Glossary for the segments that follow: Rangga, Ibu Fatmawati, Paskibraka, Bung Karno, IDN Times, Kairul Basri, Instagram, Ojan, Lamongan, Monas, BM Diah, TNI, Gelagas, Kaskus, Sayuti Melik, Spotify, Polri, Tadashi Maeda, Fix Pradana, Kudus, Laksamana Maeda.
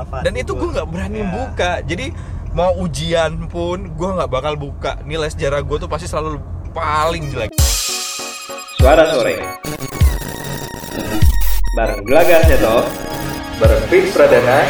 wafat. Dan itu gue nggak berani buka. Jadi mau ujian pun gue nggak bakal buka. Nilai sejarah gue tuh pasti selalu paling jelek. Suara Sore bareng Gelagas ya toh, bareng Fix Pradana.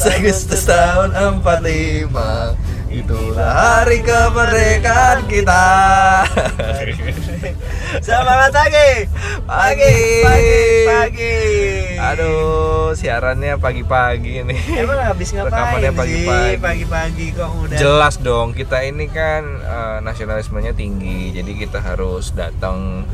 Agustus tahun 45, itulah hari kemerdekaan kita. Selamat pagi. Aduh, siarannya pagi-pagi nih. Emang habis ngapain sih pagi-pagi kok udah? Jelas dong, kita ini kan nasionalismenya tinggi, jadi kita harus datang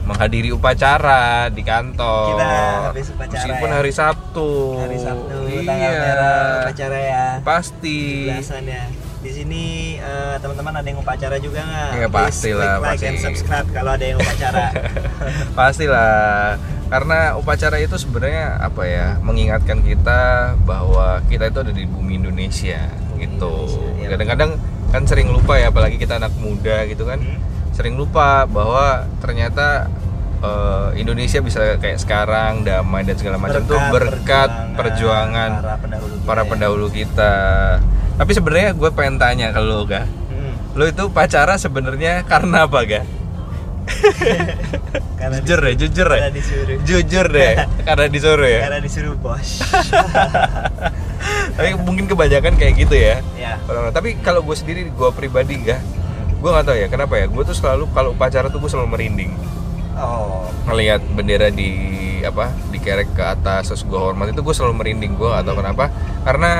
menghadiri upacara di kantor. Kita habis upacara. Meskipun hari Sabtu. Hari Sabtu, tanggal merah upacara ya. Pasti. Biasanya. Di sini teman-teman ada yang upacara juga nggak? Ya, pastilah. Like dan subscribe kalau ada yang upacara. Pastilah. Karena upacara itu sebenarnya apa ya? Mengingatkan kita bahwa kita itu ada di bumi Indonesia gitu. Indonesia, kadang-kadang kan sering lupa ya, apalagi kita anak muda gitu kan. Sering lupa bahwa ternyata Indonesia bisa kayak sekarang damai dan segala macam itu berkat perjuangan para pendahulu kita. Tapi sebenarnya gue pengen tanya ke lo, Ga. Lo itu pacara sebenarnya karena apa, Ga? Jujur deh. Karena disuruh ya. Karena disuruh bos. Tapi mungkin kebanyakan kayak gitu ya. Iya. Tapi kalau gue sendiri, gue pribadi, Ga, gue nggak tahu ya kenapa ya, gue tuh selalu kalau upacara tuh gue selalu merinding melihat bendera di kerek ke atas terus gue hormat, itu gue selalu merinding. Gue nggak tahu kenapa, karena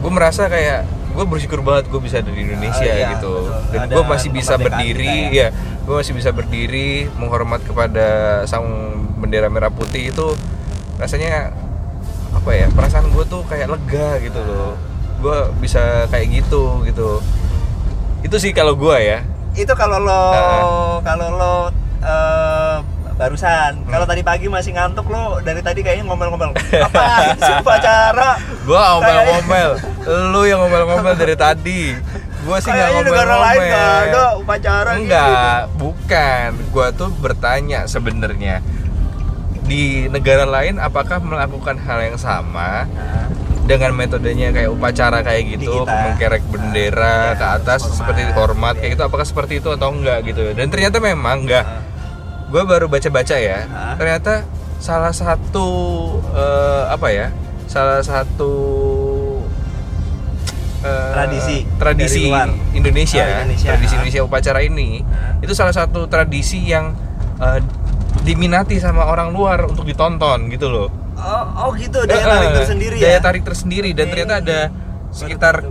gue merasa kayak gue bersyukur banget gue bisa ada di Indonesia gitu. Betul. Dan gue masih bisa berdiri ya. Gue masih bisa berdiri menghormat kepada sang bendera merah putih. Itu rasanya apa ya, perasaan gue tuh kayak lega gitu loh. Gue bisa kayak gitu. Itu sih kalau gue ya. Itu kalau lo barusan. Kalau tadi pagi masih ngantuk lo, dari tadi kayaknya ngomel-ngomel. Apa sih upacara? Gue ngomel-ngomel. Lu yang ngomel-ngomel dari tadi. Gue sih nggak ngomel-ngomel. Negara lain nggak ada upacara gitu. Enggak, bukan. Gue tuh bertanya sebenarnya di negara lain apakah melakukan hal yang sama? Dengan metodenya kayak upacara kayak gitu, mengkerek bendera ke atas hormat, seperti hormat kayak gitu, apakah seperti itu atau enggak gitu. Dan ternyata memang enggak. Gue baru baca-baca ya. Ternyata salah satu tradisi Indonesia. Tradisi Indonesia upacara ini itu salah satu tradisi yang diminati sama orang luar untuk ditonton gitu loh. Oh gitu, daya tarik tersendiri ya? Daya tarik tersendiri, dan ternyata ada sekitar,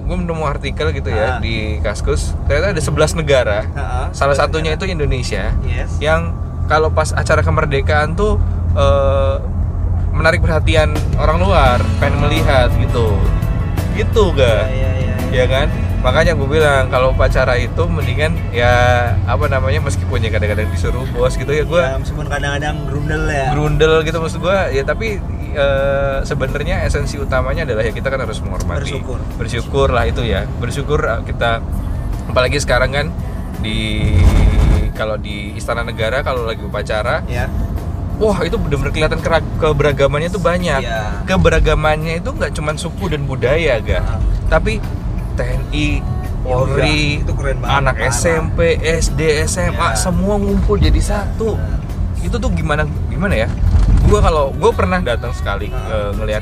gue menemu artikel gitu ya di Kaskus. Ternyata ada 11 negara, salah satunya itu Indonesia, yang kalau pas acara kemerdekaan tuh menarik perhatian orang luar, pengen melihat gitu gak? Ya kan? Makanya gue bilang kalau upacara itu mendingan ya meskipun ya kadang-kadang disuruh bos gitu ya gue. Ya, meskipun kadang-kadang Grundel gitu maksud gue ya, tapi sebenarnya esensi utamanya adalah ya kita kan harus menghormati. Bersyukur lah itu ya. Bersyukur kita, apalagi sekarang kan kalau di Istana Negara kalau lagi upacara ya. Wah itu benar-benar kelihatan keberagamannya tuh banyak. Ya. Keberagamannya itu nggak cuma suku dan budaya ga, tapi TNI, Polri, anak SMP, SD, SMA, semua ngumpul jadi satu. Itu tuh gimana ya? Gue pernah datang sekali ngelihat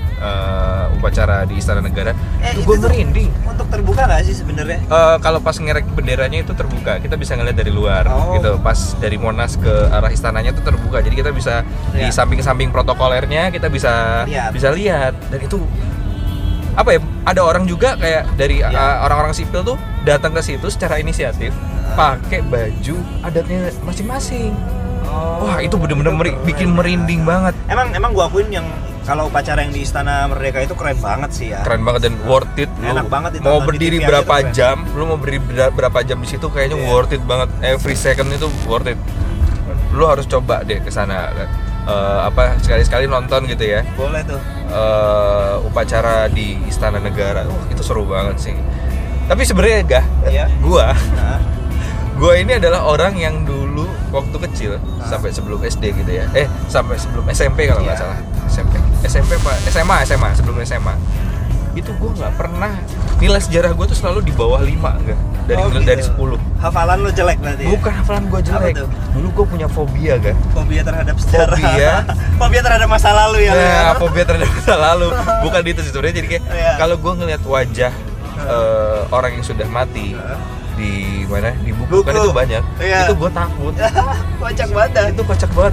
upacara di Istana Negara, itu gue merinding. Untuk terbuka nggak sih sebenarnya? Kalau pas ngerek benderanya itu terbuka, kita bisa ngelihat dari luar, gitu. Pas dari Monas ke arah istananya itu terbuka, jadi kita bisa di samping-samping protokolernya kita bisa lihat. Dan itu ada orang juga kayak dari orang-orang sipil tuh datang ke situ secara inisiatif, pakai baju adatnya masing-masing. Wah, itu bener-bener bikin merinding banget. Emang gua akuin yang Kalau upacara yang di Istana Merdeka itu keren banget sih ya. Keren banget dan worth it. Enak banget itu. Mau berdiri berapa jam, lu mau berdiri berapa jam di situ kayaknya worth it banget. Every second itu worth it. Lu harus coba deh ke sana. Apa sekali-sekali nonton gitu ya. Boleh tuh. Upacara di Istana Negara. Itu seru banget sih. Tapi sebenarnya gah, gua ini adalah orang yang dulu waktu kecil sampai sebelum SD gitu ya. Sampai sebelum SMP kalau nggak salah. SMA sebelum SMA. Itu gua nggak pernah nilai sejarah gua tuh selalu di bawah 5 enggak. Dari 10. Hafalan lo jelek berarti. Bukan ya? Hafalan gua jelek. Dulu gua punya fobia kan. Fobia terhadap sejarah. Fobia terhadap masa lalu ya. Fobia terhadap masa lalu. Bukan itu sebenarnya jadi kayak kalau gua ngelihat wajah orang yang sudah mati di mana di buku kan itu banyak itu gue takut kocak banget itu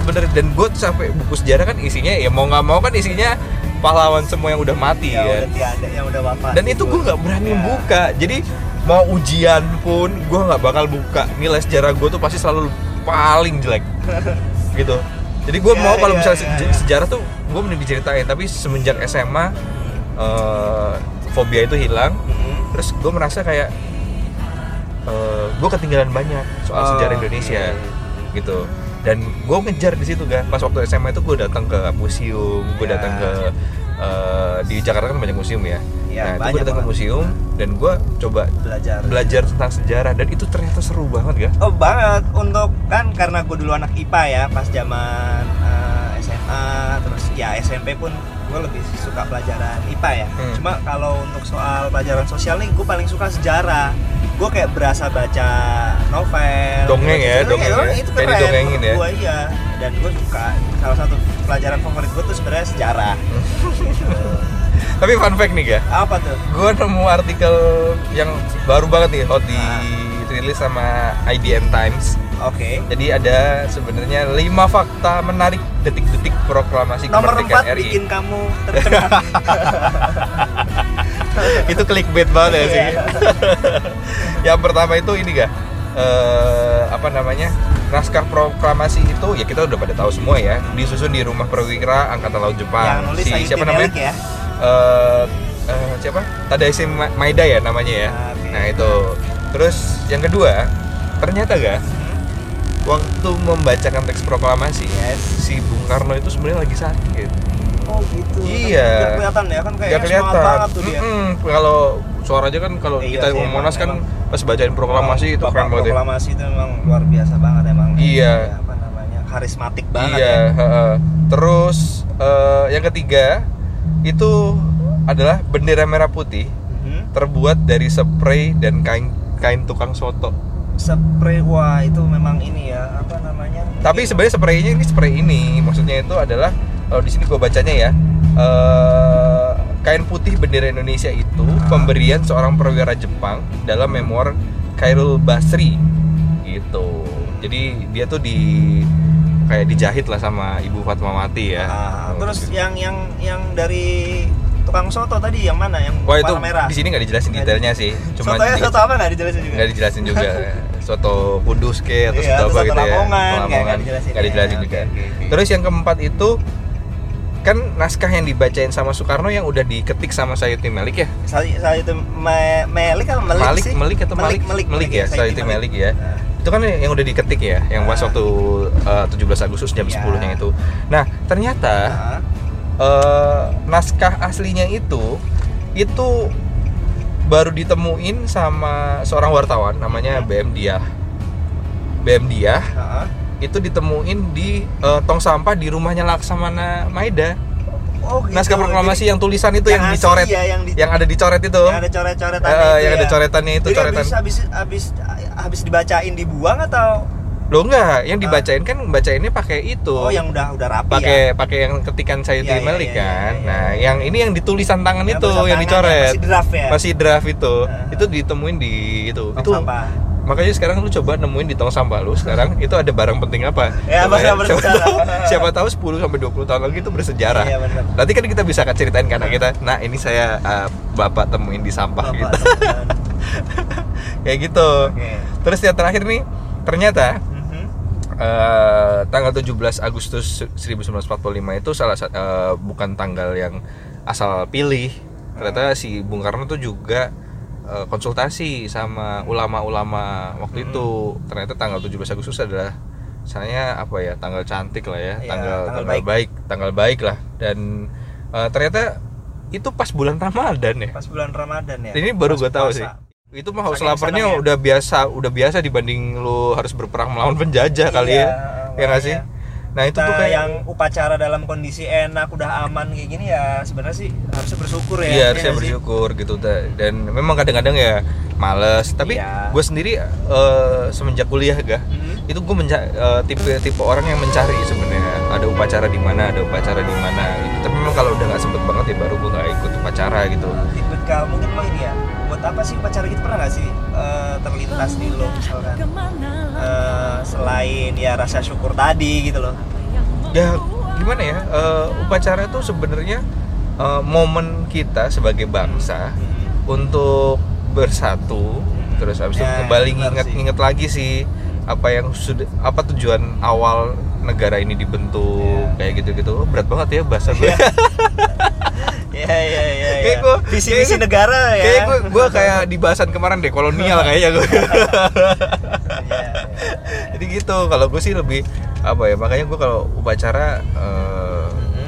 bener dan gue sampai buku sejarah kan isinya ya mau nggak mau kan isinya pahlawan semua yang udah mati ya, ada yang udah wafat dan itu gue nggak berani buka jadi mau ujian pun gue nggak bakal buka nilai sejarah gue tuh pasti selalu paling jelek gitu jadi gue mau kalau misalnya sejarah tuh gue mending diceritain tapi semenjak SMA fobia itu hilang terus gue merasa kayak gue ketinggalan banyak soal sejarah Indonesia gitu dan gue ngejar di situ kan pas waktu SMA itu gue datang ke museum gue datang ke di Jakarta kan banyak museum ya, nah itu gue datang ke museum dan gue coba belajar tentang sejarah dan itu ternyata seru banget kan banget untuk kan karena gue dulu anak IPA ya pas zaman SMA terus ya SMP pun gue lebih suka pelajaran IPA ya cuma kalau untuk soal pelajaran sosial nih gue paling suka sejarah gue kayak berasa baca novel dongeng gitu. Dongeng itu keren dongengin ya gue dan gue suka salah satu pelajaran favorit gue tuh sebenarnya sejarah gitu. Tapi fun fact nih ga apa tuh gue nemu artikel yang baru banget nih hot di rilis sama IDN Times. Jadi ada sebenarnya 5 fakta menarik detik-detik proklamasi kemerdekaan RI. Nomor 4 bikin kamu terkenal. Itu clickbait banget ya sih. Yang pertama itu ini ga? Apa namanya? Naskah proklamasi itu ya kita udah pada tahu semua ya. Disusun di rumah perwira angkatan laut Jepang. Si Sayuti siapa namanya? Melik, ya? Siapa? Tadashi Maeda ya namanya ya. Nah, itu. Terus yang kedua, ternyata ga? Waktu membacakan teks proklamasi, si Bung Karno itu sebenarnya lagi sakit. Oh gitu. Iya. Gak kelihatan ya kan kayak semangat banget tuh dia. Kalau suaranya kan kalau kita Monas kan pas bacain proklamasi itu keren banget. Proklamasi itu memang luar biasa banget emang. Iya. Apa namanya? Karismatik banget. Iya. Terus yang ketiga itu adalah bendera merah putih terbuat dari spray dan kain tukang soto. Spray wah itu memang ini ya apa namanya tapi sebenarnya spraynya ini spray ini maksudnya itu adalah kalau di sini gue bacanya ya kain putih bendera Indonesia itu pemberian seorang perwira Jepang dalam memoir Kairul Basri gitu jadi dia tuh di kayak dijahit lah sama Ibu Fatmawati ya terus gitu. yang dari tukang soto tadi yang mana yang warna merah? Di sini nggak dijelasin detailnya sih. Cuma sotonya soto apa nggak dijelasin juga? Nggak dijelasin juga. Soto Kudus ke atau soto apa gitu ya? Lamongan nggak dijelasin juga. Okay. Terus yang keempat itu kan naskah yang dibacain sama Soekarno yang udah diketik sama Sayuti Melik ya? Melik ya? Sayuti Melik ya. Itu kan yang udah diketik ya, yang pas waktu 17 Agustus jam 10 yang itu. Nah ternyata naskah aslinya itu baru ditemuin sama seorang wartawan namanya BM Diah. BM Diah itu ditemuin di tong sampah di rumahnya Laksamana Maeda. Gitu. Naskah proklamasi yang tulisan itu yang dicoret, ya, yang ada dicoret itu. Yang ada coret-coretannya itu. Yang ada coretannya itu. Jadi coretan. Habis dibacain dibuang atau? Loh enggak, yang dibacain kan bacainnya pakai itu. Oh, yang udah rapi pakai yang ketikan Sayuti Melik kan. Nah, yang ini yang ditulisan tangan itu yang dicoret. Masih draft ya. Masih draft itu. Itu ditemuin di itu. Sampah. Makanya sekarang lu coba nemuin di tong sampah lu sekarang itu ada barang penting apa? Ya, barang bersejarah. Siapa tahu 10 sampai 20 tahun lagi itu bersejarah. Iya, benar. Nanti kan kita bisa ceritain karena kita. Nah, ini saya Bapak temuin di sampah gitu. Kayak gitu. Terus yang terakhir nih, ternyata tanggal 17 Agustus 1945 itu salah satu bukan tanggal yang asal pilih. Ternyata si Bung Karno tuh juga konsultasi sama ulama-ulama waktu itu. Ternyata tanggal 17 Agustus adalah misalnya apa ya, tanggal cantik lah ya, tanggal baik lah. Dan ternyata itu pas bulan Ramadan ya. Pas bulan Ramadan ya. Ini baru gue tahu sih. Itu mah haus laparnya udah biasa dibanding lu harus berperang melawan penjajah kali ya. Ya enggak sih? Nah, itu tuh kayak yang upacara dalam kondisi enak, udah aman kayak gini ya, sebenarnya sih harusnya bersyukur ya. Iya, harusnya bersyukur gitu. Dan memang kadang-kadang ya males, tapi gue sendiri semenjak kuliah itu gue tipe orang yang mencari sebenarnya. Ada upacara di mana gitu. Tapi memang kalau udah enggak sempet banget ya baru gue enggak ikut upacara gitu. Tipe kalau mungkin mah ini ya. Buat apa sih upacara gitu, pernah nggak sih terlintas di lo misalkan selain ya rasa syukur tadi gitu loh? Ya gimana ya, upacara itu sebenarnya momen kita sebagai bangsa untuk bersatu, terus habis itu kembali nginget lagi sih apa tujuan awal negara ini dibentuk, kayak gitu. Berat banget ya bahasa gue. Iya. Visi-visi negara ya. Kayak gue kayak di bahasan kemarin deh, kolonial kayaknya gue. Jadi gitu, kalau gue sih lebih apa ya, makanya gue kalau upacara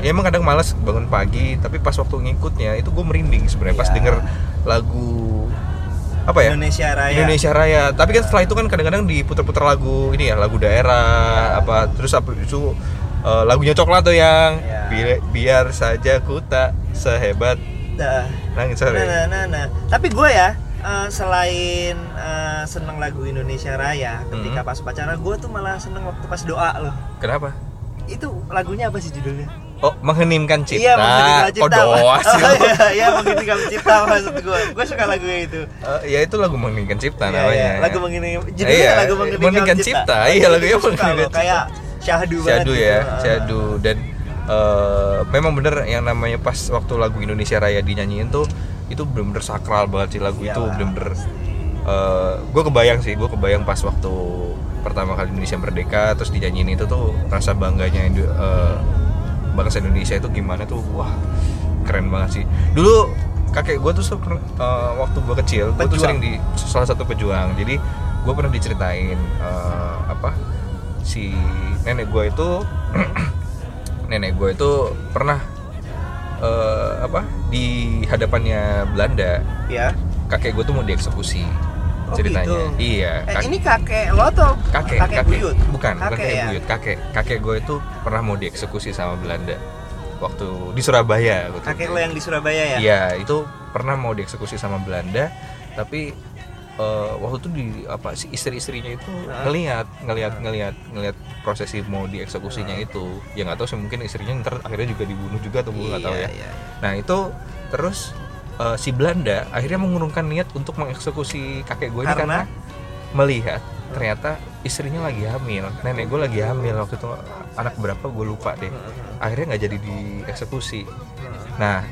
ya emang kadang malas bangun pagi, tapi pas waktu ngikutnya itu gue merinding sebenarnya pas denger lagu apa ya? Indonesia Raya. Tapi kan setelah itu kan kadang-kadang diputer-puter lagu ini ya, lagu daerah apa terus apa itu lagunya Coklat tuh yang biar saja ku tak sehebat nangis sore. Nah. Tapi gue ya selain seneng lagu Indonesia Raya, ketika pas upacara gue tuh malah seneng waktu pas doa loh. Kenapa? Itu lagunya apa sih judulnya? Oh, Mengheningkan Cipta. Iya, Mengheningkan Cipta. Iya, Mengheningkan Cipta maksud gue. Gue suka lagunya itu. Ya itu lagu Mengheningkan Cipta namanya. Lagu Mengheningkan Cipta. Iya, lagunya Mengheningkan Cipta. Syahdu dan memang bener yang namanya pas waktu lagu Indonesia Raya dinyanyiin tuh itu bener-bener sakral banget sih lagu itu bener-bener gue kebayang pas waktu pertama kali Indonesia merdeka terus dinyanyiin itu tuh rasa bangganya bangsa Indonesia itu gimana tuh, wah keren banget sih. Dulu kakek gue tuh waktu gue kecil gue tuh sering di salah satu pejuang, jadi gue pernah diceritain si nenek gue itu pernah di hadapannya Belanda. Iya. Kakek gue tuh mau dieksekusi ceritanya. Gitu. Iya. Ini kakek lo atau kakek buyut? Bukan, kakek buyut. Kakek gue itu pernah mau dieksekusi sama Belanda. Waktu di Surabaya. Kakek lo yang di Surabaya ya? Iya, itu pernah mau dieksekusi sama Belanda, tapi waktu itu si istri-istrinya itu ngelihat prosesi mau dieksekusinya itu, ya nggak tahu sih, mungkin istrinya ntar akhirnya juga dibunuh juga atau nggak tahu ya. Nah itu terus si Belanda akhirnya mengurungkan niat untuk mengeksekusi kakek gue ini karena melihat ternyata istrinya lagi hamil, nenek gue lagi hamil waktu itu anak berapa gue lupa deh, akhirnya nggak jadi dieksekusi. Nah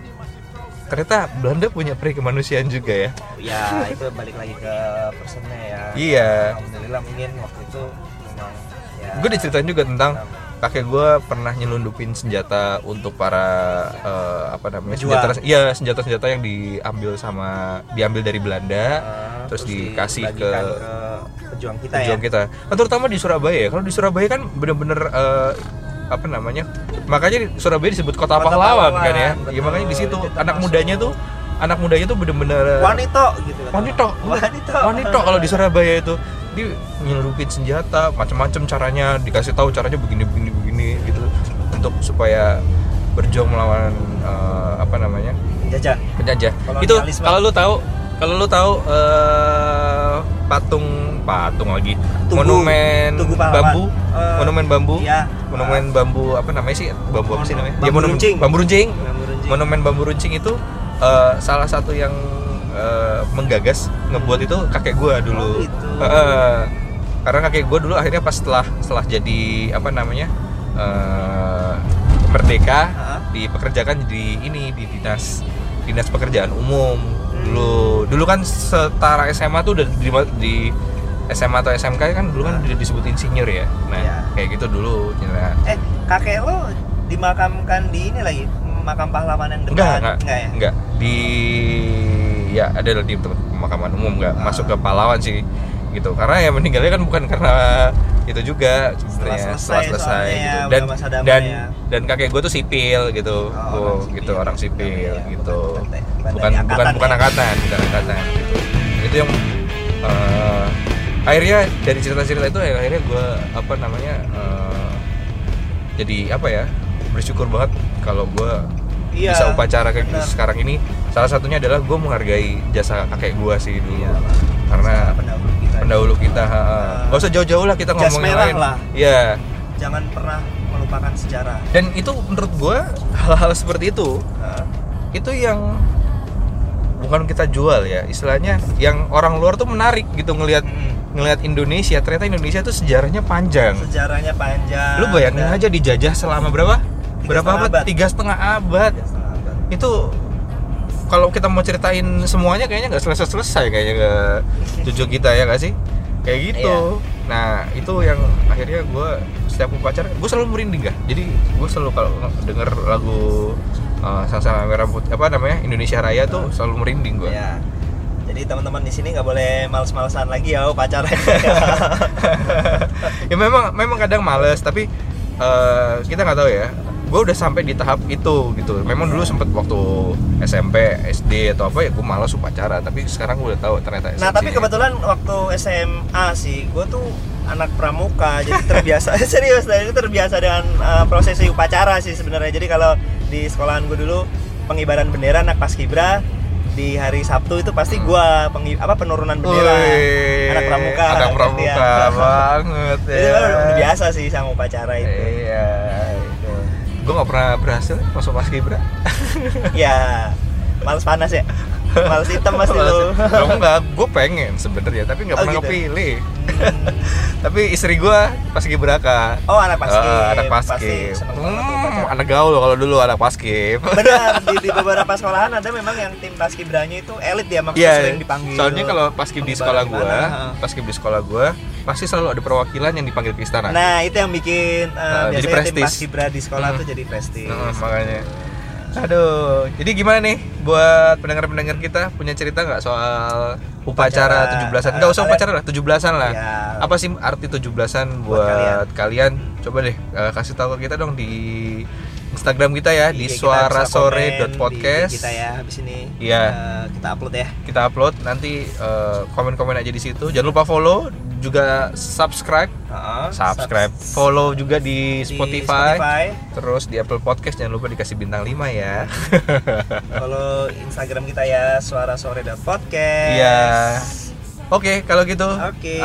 ternyata Belanda punya peri kemanusiaan juga ya. Ya itu balik lagi ke personnya ya. Iya. Alhamdulillah mungkin waktu itu memang. Ya, gue diceritain juga tentang kakek gue pernah nyelundupin senjata untuk para senjata yang diambil dari Belanda, terus dikasih ke pejuang kita. Nah, terutama di Surabaya ya. Kalau di Surabaya kan benar-benar makanya Surabaya disebut kota pahlawan kan ya. Betul, ya makanya di situ anak mudanya tuh bener-bener wanita kalau di Surabaya itu dia nyelupin senjata macam-macam caranya, dikasih tahu caranya begini gitu untuk supaya berjuang melawan penjajah. Itu kalau lu tahu Monumen Bambu Runcing itu salah satu yang menggagas ngebuat itu kakek gue dulu. Karena kakek gue dulu akhirnya pas setelah jadi merdeka dipekerjakan di dinas pekerjaan umum. Dulu kan setara SMA tuh udah di SMA atau SMK kan dulu kan disebutin senior ya. Nah, ya, kayak gitu dulu. Nah. Kakek lo dimakamkan di ini lagi, makam pahlawan yang depan? Enggak. Di ya ada di pemakaman umum, enggak masuk ke pahlawan sih gitu. Karena ya meninggalnya kan bukan karena itu juga sebenarnya setelah selesai gitu. Dan kakek gue tuh sipil gitu. Orang sipil gitu. Bukan angkatan gitu. Itu yang akhirnya dari cerita-cerita itu akhirnya gue jadi apa ya, bersyukur banget kalau gue bisa upacara kayak sekarang ini. Salah satunya adalah gue menghargai jasa kakek gue sih dulu, karena pendahulu kita. Gak usah jauh-jauh lah kita ngomongin lain lah. Ya, jangan pernah melupakan sejarah. Dan itu menurut gue hal-hal seperti itu itu yang bukan kita jual ya, istilahnya yang orang luar tuh menarik gitu ngelihat Indonesia. Ternyata Indonesia tuh sejarahnya panjang. Lu bayangin aja dijajah selama berapa abad? 3,5 abad. Itu kalau kita mau ceritain semuanya kayaknya nggak selesai ke cucu kita ya nggak sih? Kayak gitu. Iya. Nah itu yang akhirnya gue setiap upacara gue selalu merinding gak. Jadi gue selalu kalau denger lagu Sang Merah Putih Indonesia Raya tuh selalu merinding gue. Ya. Jadi teman-teman di sini nggak boleh males-malesan lagi ya pacaran. Ya memang kadang males, tapi kita nggak tahu ya. Gue udah sampai di tahap itu gitu. Memang dulu sempet waktu SMP, SD atau gue malas upacara. Tapi sekarang gue udah tahu ternyata. Nah tapi kebetulan waktu SMA sih gue tuh anak pramuka, jadi terbiasa terbiasa dengan prosesi upacara sih sebenarnya. Jadi kalau di sekolahan gue dulu pengibaran bendera anak paskibra di hari Sabtu itu pasti gue penurunan bendera. Ui, anak pramuka banget ya. Jadi udah biasa sih sama upacara itu. Iya, gue nggak pernah berhasil masuk paskibra. Ya males panas ya. Males hitam pasti lo. Enggak, gue pengen sebenarnya tapi nggak pernah kepilih. Tapi istri gue paskibraka. Oh, anak paskib. Anak paskib. Anak gaul kalau dulu anak paskib. Benar, di beberapa sekolahan ada memang yang tim paskibranya itu elit ya, makanya sering dipanggil. Soalnya kalau paskib di sekolah gue, pasti selalu ada perwakilan yang dipanggil ke istana. Nah, itu yang bikin biasanya tim paskibra di sekolah tuh jadi prestis. Makanya. Aduh, jadi gimana nih buat pendengar-pendengar kita, punya cerita nggak soal upacara 17-an? Nggak usah upacara lah, 17-an lah. Ya. Apa sih arti 17-an buat kalian? Coba deh kasih tahu kita dong di Instagram kita ya, di suarasore.podcast. Kita ya habis ini. Iya. Kita upload ya. Kita upload nanti komen-komen aja di situ. Jangan lupa follow juga subscribe, follow juga di Spotify, terus di Apple Podcast jangan lupa dikasih bintang 5 ya. Follow Instagram kita ya suarasore.podcast. Iya. Oke, kalau gitu.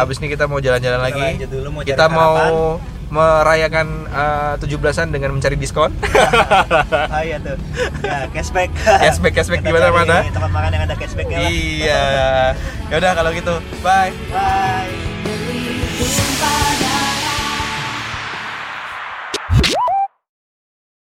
Abis ini kita mau jalan-jalan lagi. Kita mau merayakan 17-an dengan mencari diskon. Oh iya tuh. Ya, cashback di mana-mana. Tempat makan yang ada cashback ya. Iya. Ya udah kalau gitu. Bye.